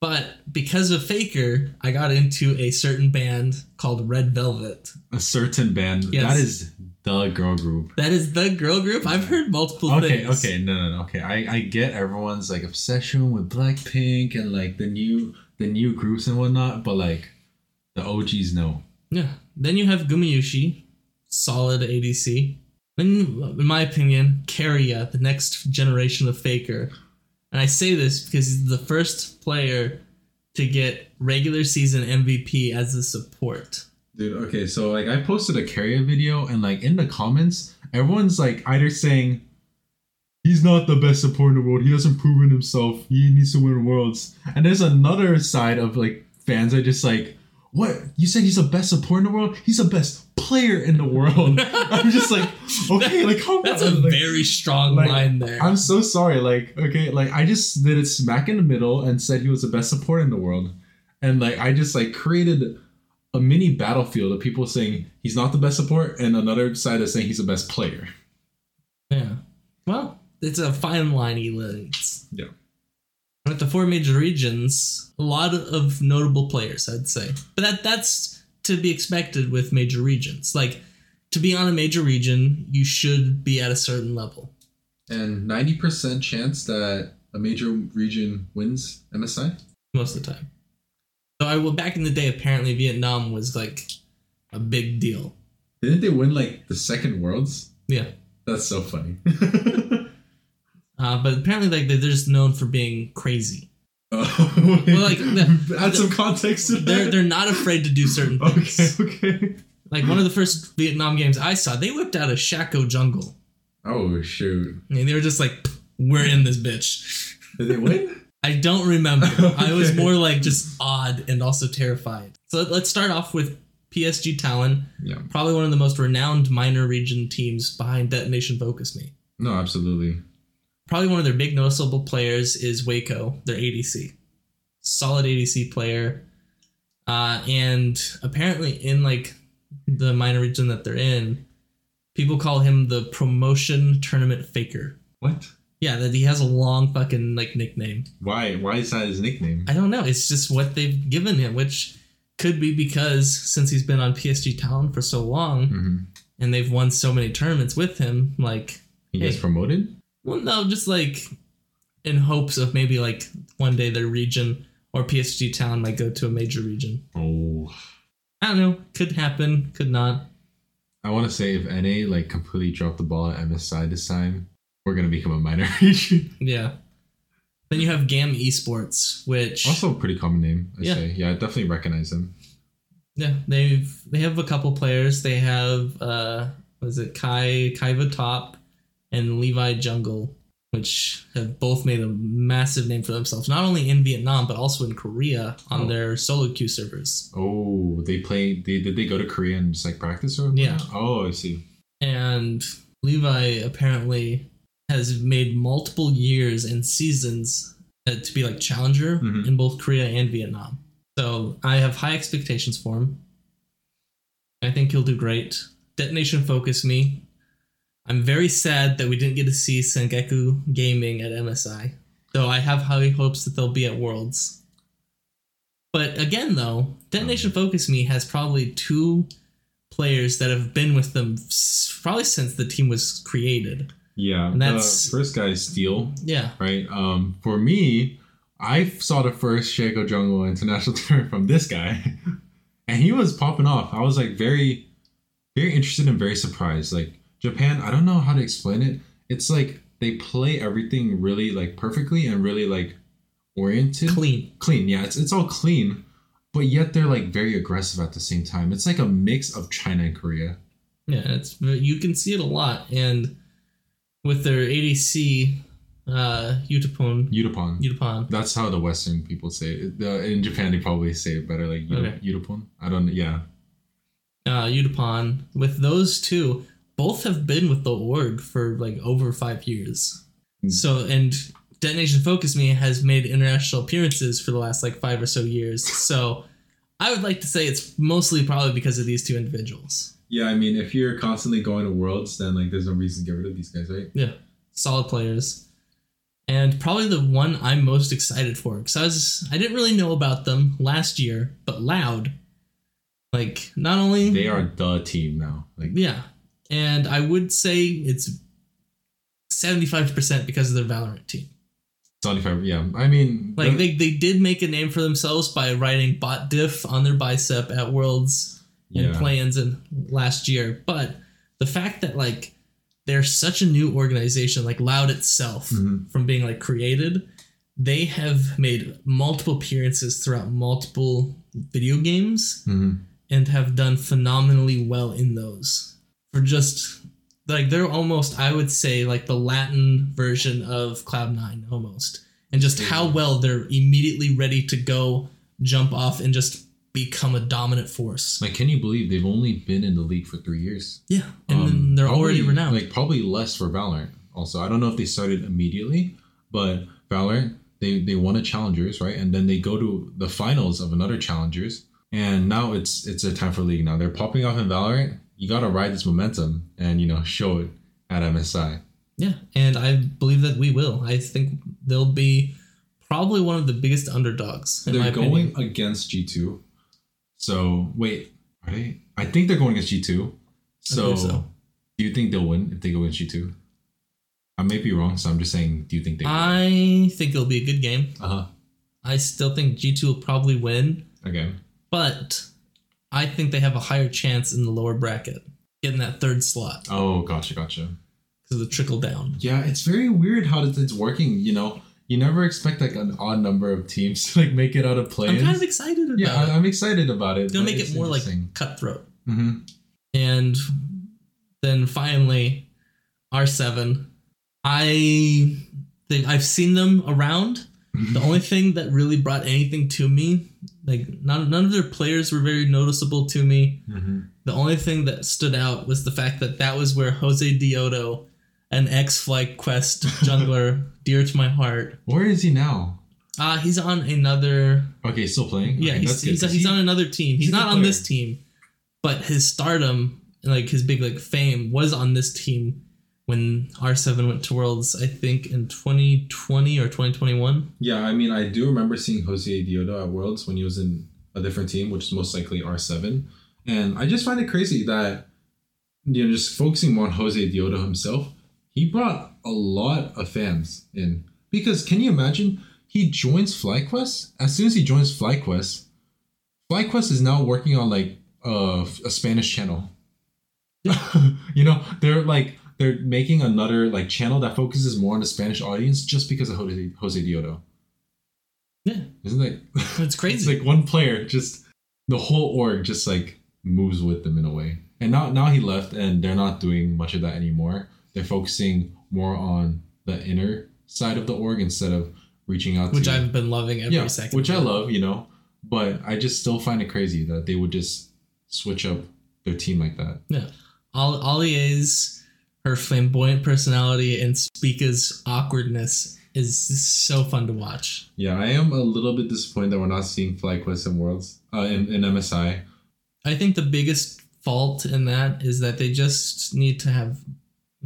but because of Faker, I got into a certain band called Red Velvet. A certain band. Yes. That is. The girl group. That is the girl group? I've heard multiple okay, things. Okay, okay, no, no, no. Okay, I, I get everyone's, like, obsession with Blackpink and, like, the new the new groups and whatnot, but, like, the O Gs, no. Yeah. Then you have Gumayusi, solid A D C. Then, in my opinion, Karzy, the next generation of Faker. And I say this because he's the first player to get regular season M V P as a support. Dude, okay, so, like, I posted a Karzy video, and, like, in the comments, everyone's, like, either saying, he's not the best support in the world, he hasn't proven himself, he needs to win Worlds. And there's another side of, like, fans are just like, what? You said he's the best support in the world? He's the best player in the world. I'm just like, okay, like, how That's on. a like, very strong like, line there. I'm so sorry, like, okay, like, I just did it smack in the middle and said he was the best support in the world. And, like, I just, like, created a mini battlefield of people saying he's not the best support and another side is saying he's the best player. Yeah. Well, it's a fine line he leads. Yeah. At the four major regions, a lot of notable players, I'd say. But that that's to be expected with major regions. Like, to be on a major region, you should be at a certain level. And ninety percent chance that a major region wins M S I? Most of the time. So I well, back in the day, apparently Vietnam was like a big deal. Didn't they win like the second Worlds? Yeah, that's so funny. uh, but apparently, like they're just known for being crazy. Oh, well, like the, add the, some context to that. They're they're not afraid to do certain things. Okay, okay. Like one of the first Vietnam games I saw, they whipped out a Shaco jungle. Oh shoot! And they were just like, "We're in this bitch." Did they win? I don't remember. Okay. I was more like just odd and also terrified. So let's start off with P S G Talon. Yeah. Probably one of the most renowned minor region teams behind Detonation Focus Me. No, absolutely. Probably one of their big noticeable players is Waco, their A D C. Solid A D C player. Uh, and apparently in like the minor region that they're in, people call him the promotion tournament faker. What? Yeah, that he has a long fucking like nickname. Why? Why is that his nickname? I don't know. It's just what they've given him, which could be because since he's been on P S G Talon for so long, mm-hmm. and they've won so many tournaments with him, like he hey, gets promoted. Well, no, just like in hopes of maybe like one day their region or P S G Talon might go to a major region. Oh, I don't know. Could happen. Could not. I want to say if N A like completely dropped the ball at M S I this time, we're going to become a minor region. Yeah. Then you have G A M Esports, which... Also a pretty common name, I yeah. say. Yeah, I definitely recognize them. Yeah, they've they have a couple players. They have, uh, what is it, Kai, Kaiva Top and Levi Jungle, which have both made a massive name for themselves, not only in Vietnam, but also in Korea on oh. their solo queue servers. Oh, they play... They, did they go to Korea and just, like, practice? Or yeah. Oh, I see. And Levi apparently has made multiple years and seasons uh, to be like challenger mm-hmm. in both Korea and Vietnam. So I have high expectations for him. I think he'll do great. Detonation Focus Me. I'm very sad that we didn't get to see Sengoku Gaming at M S I, though I have high hopes that they'll be at Worlds. But again, though, Detonation okay. Focus Me has probably two players that have been with them probably since the team was created. Yeah, and that's the first guy is Steel. Yeah, right. Um, for me, I saw the first Shaco Jungle International Tournament from this guy, and he was popping off. I was like very, very interested and very surprised. Like Japan, I don't know how to explain it. It's like they play everything really like perfectly and really like oriented, clean, clean. Yeah, it's it's all clean, but yet they're like very aggressive at the same time. It's like a mix of China and Korea. Yeah, it's you can see it a lot and. With their A D C, uh, Utapon. Utapon. Utapon. That's how the Western people say it. In Japan, they probably say it better, like Utapon. Okay. Utapon. I don't know. Yeah. Uh, Utapon. With those two, both have been with the org for like over five years. Mm. So, and Detonation Focus Me has made international appearances for the last like five or so years. So, I would like to say it's mostly probably because of these two individuals. Yeah, I mean, if you're constantly going to Worlds, then like there's no reason to get rid of these guys, right? Yeah, solid players, and probably the one I'm most excited for because I was I didn't really know about them last year, but Loud, like not only they are the team now, like yeah, and I would say it's seventy-five percent because of their Valorant team. seventy-five, yeah. I mean, like they they did make a name for themselves by writing bot diff on their bicep at Worlds. And yeah. plans and last year, but the fact that like they're such a new organization, like Loud itself, mm-hmm. from being like created, they have made multiple appearances throughout multiple video games mm-hmm. and have done phenomenally well in those. For just like they're almost, I would say, like the Latin version of Cloud nine almost, and just yeah. how well they're immediately ready to go jump off and just. Become a dominant force. Like, can you believe they've only been in the league for three years? Yeah, and um, then they're probably, already renowned. Like, probably less for Valorant. Also, I don't know if they started immediately, but Valorant, they, they won a Challengers, right? And then they go to the finals of another Challengers, and now it's it's a time for league. Now they're popping off in Valorant. You got to ride this momentum and, you know, show it at M S I. Yeah, and I believe that we will. I think they'll be probably one of the biggest underdogs. In they're my going opinion. Against G two. So, wait, are they? I think they're going against G two. So, so, do you think they'll win if they go against G two? I may be wrong, so I'm just saying, do you think they win? I think it'll be a good game. Uh-huh. I still think G two will probably win. Okay. But I think they have a higher chance in the lower bracket, getting that third slot. Oh, gotcha, gotcha. Because of the trickle down. Yeah, it's very weird how it's working, you know? You never expect like an odd number of teams to like make it out of play-ins. I'm kind of excited about yeah, it. Yeah, I'm excited about it. It's going to make it more like cutthroat. Mm-hmm. And then finally, R seven. I think I've seen them around. The only thing that really brought anything to me, like not, none of their players were very noticeable to me. Mm-hmm. The only thing that stood out was the fact that that was where Jose Diodo, an ex-Flight Quest jungler, dear to my heart. Where is he now? Uh, he's on another... Okay, still playing? Yeah, okay, he's, that's he's, good. he's, he's he... on another team. He's, he's not on this team, but his stardom, like his big like fame, was on this team when R seven went to Worlds, I think, in twenty twenty or twenty twenty-one. Yeah, I mean, I do remember seeing Jose Diodo at Worlds when he was in a different team, which is most likely R seven. And I just find it crazy that, you know, just focusing on Jose Diodo himself, he brought a lot of fans in. Because can you imagine? He joins FlyQuest. As soon as he joins FlyQuest, FlyQuest is now working on like uh, a Spanish channel. You know, they're like they're making another like channel that focuses more on the Spanish audience just because of Jose, Jose Diodo. Yeah, isn't that? It's crazy. It's like one player, just the whole org, just like moves with them in a way. And now now he left, and they're not doing much of that anymore. They're focusing more on the inner side of the org instead of reaching out to... Which I've been loving every yeah, second. Which I love, you know. But I just still find it crazy that they would just switch up their team like that. Yeah. Alie's, her flamboyant personality and Spika's awkwardness is so fun to watch. Yeah, I am a little bit disappointed that we're not seeing FlyQuest in Worlds, uh, in, in M S I. I think the biggest fault in that is that they just need to have...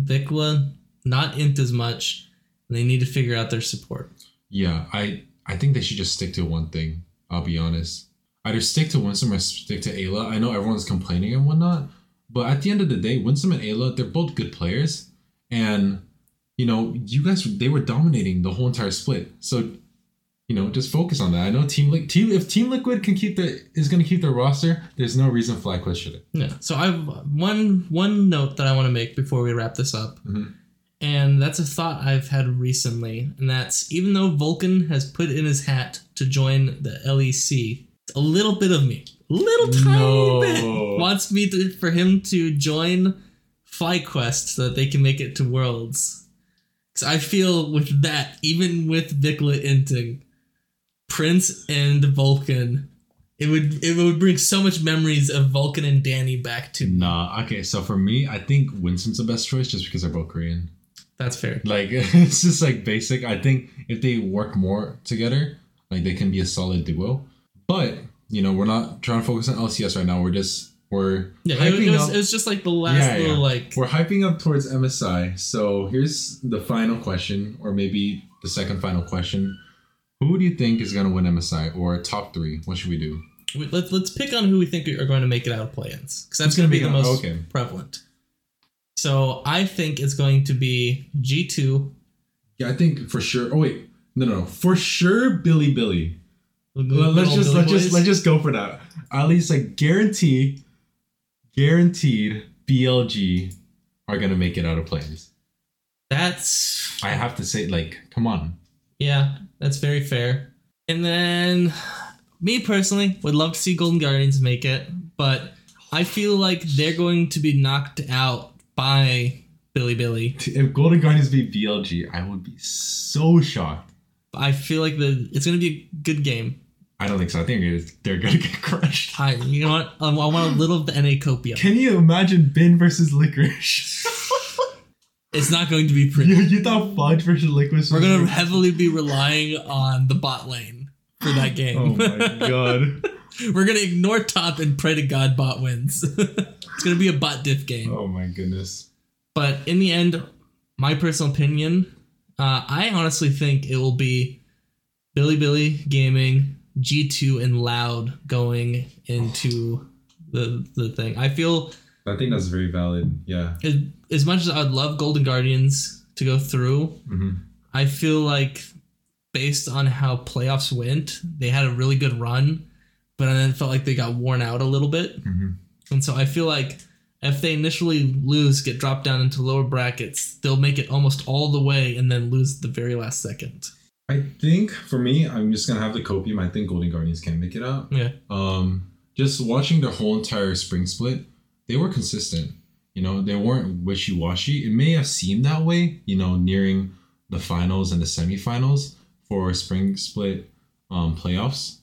Vikla, not Int as much. They need to figure out their support. Yeah, I, I think they should just stick to one thing. I'll be honest. Either stick to Winsome or stick to Ayla. I know everyone's complaining and whatnot, but at the end of the day, Winsome and Ayla, they're both good players. And, you know, you guys, they were dominating the whole entire split. So, you know, just focus on that. I know Team Liquid, Team, if Team Liquid can keep their, is going to keep their roster, there's no reason FlyQuest shouldn't. Yeah. So I one one note that I want to make before we wrap this up, mm-hmm. and that's a thought I've had recently, and that's even though Vulcan has put in his hat to join the L E C, a little bit of me, a little tiny no. bit, wants me to, for him to join FlyQuest so that they can make it to Worlds. Because I feel with that, even with Vikla inting, Prince and Vulcan, it would it would bring so much memories of Vulcan and Danny back to me. Nah, okay, so for me, I think Winsome's the best choice just because they're both Korean. That's fair. Like, it's just like basic. I think if they work more together, like they can be a solid duo. But, you know, we're not trying to focus on L C S right now. We're just, we're yeah, hyping it was, up. It was just like the last yeah, little, yeah. like... We're hyping up towards M S I. So here's the final question, or maybe the second final question. Who do you think is going to win M S I or top three? What should we do? Let's let's pick on who we think are going to make it out of play-ins, because that's going to be the most okay. prevalent. So I think it's going to be G two. Yeah, I think for sure. Oh wait, no, no, no. for sure, Billy Billy. Little, let's little just Billy let's boys. just let's just go for that. At least I guarantee, guaranteed, B L G are going to make it out of play-ins. That's. I have to say, like, come on. Yeah, that's very fair. And then, me personally, would love to see Golden Guardians make it, but I feel like they're going to be knocked out by Billy Billy. If Golden Guardians beat B L G, I would be so shocked. I feel like the it's going to be a good game. I don't think so. I think they're going to get crushed. I, you know what? I want a little of the N A copium. Can you imagine Bin versus Licorice? It's not going to be pretty. You, you thought Fudge versus Liquid. We're going to heavily be relying on the bot lane for that game. Oh my god. We're going to ignore top and pray to God bot wins. It's going to be a bot diff game. Oh my goodness. But in the end, my personal opinion, uh, I honestly think it will be Billy Billy Gaming, G two, and Loud going into the the thing. I feel... I think that's very valid, yeah. As, as much as I'd love Golden Guardians to go through, mm-hmm. I feel like based on how playoffs went, they had a really good run, but I then felt like they got worn out a little bit. Mm-hmm. And so I feel like if they initially lose, get dropped down into lower brackets, they'll make it almost all the way and then lose the very last second. I think, for me, I'm just going to have the copium. I think Golden Guardians can make it out. Yeah. Um, just watching the whole entire spring split, they were consistent, you know, they weren't wishy-washy. It may have seemed that way, you know, nearing the finals and the semifinals for spring split um, playoffs,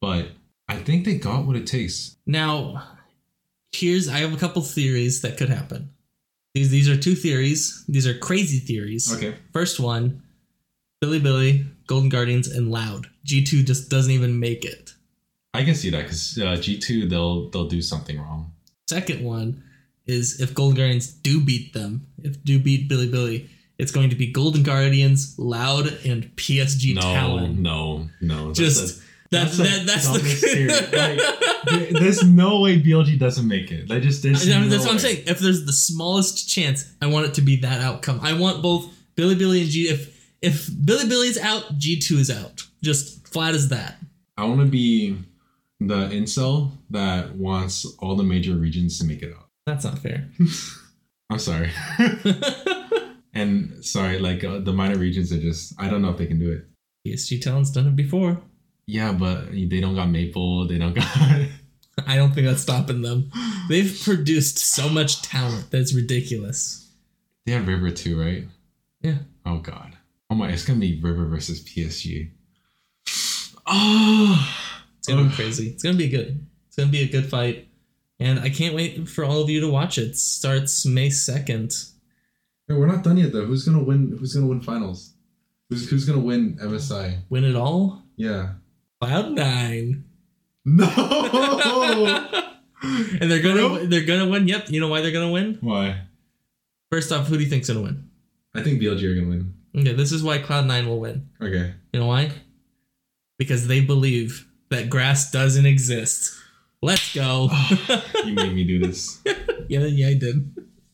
but I think they got what it takes. Now, here's, I have a couple theories that could happen. These these are two theories. These are crazy theories. Okay. First one, Billy Billy, Golden Guardians, and Loud. G two just doesn't even make it. I can see that because uh, G two, they'll they'll do something wrong. Second one is if Golden Guardians do beat them, if do beat Billy Billy, it's going to be Golden Guardians, Loud, and P S G no, Talon. No, no, no. Just that's that's, that, that's, that, that's the like, there, there's no way B L G doesn't make it. Like just there's I mean, no that's what way. I'm saying. If there's the smallest chance, I want it to be that outcome. I want both Billy Billy and G. If if Billy Billy's out, G two is out. Just flat as that. I want to be the incel that wants all the major regions to make it out. That's not fair. I'm sorry. And sorry, like uh, the minor regions are just, I don't know if they can do it. P S G Talon's done it before. Yeah, but they don't got Maple. They don't got... I don't think that's stopping them. They've produced so much talent that's ridiculous. They have River too, right? Yeah. Oh god. Oh my, it's gonna be River versus P S G. Oh... It's going to be crazy. It's going to be good. It's going to be a good fight. And I can't wait for all of you to watch it. It starts May second. Hey, we're not done yet, though. Who's going to win? Who's going to win finals? Who's who's going to win M S I? Win it all? Yeah. Cloud nine. No! And they're going to they're going to win. Yep. You know why they're going to win? Why? First off, who do you think's gonna win? I think B L G are gonna win. Okay, this is why Cloud nine will win. Okay. You know why? Because they believe that grass doesn't exist. Let's go. Oh, you made me do this. yeah, yeah, I did.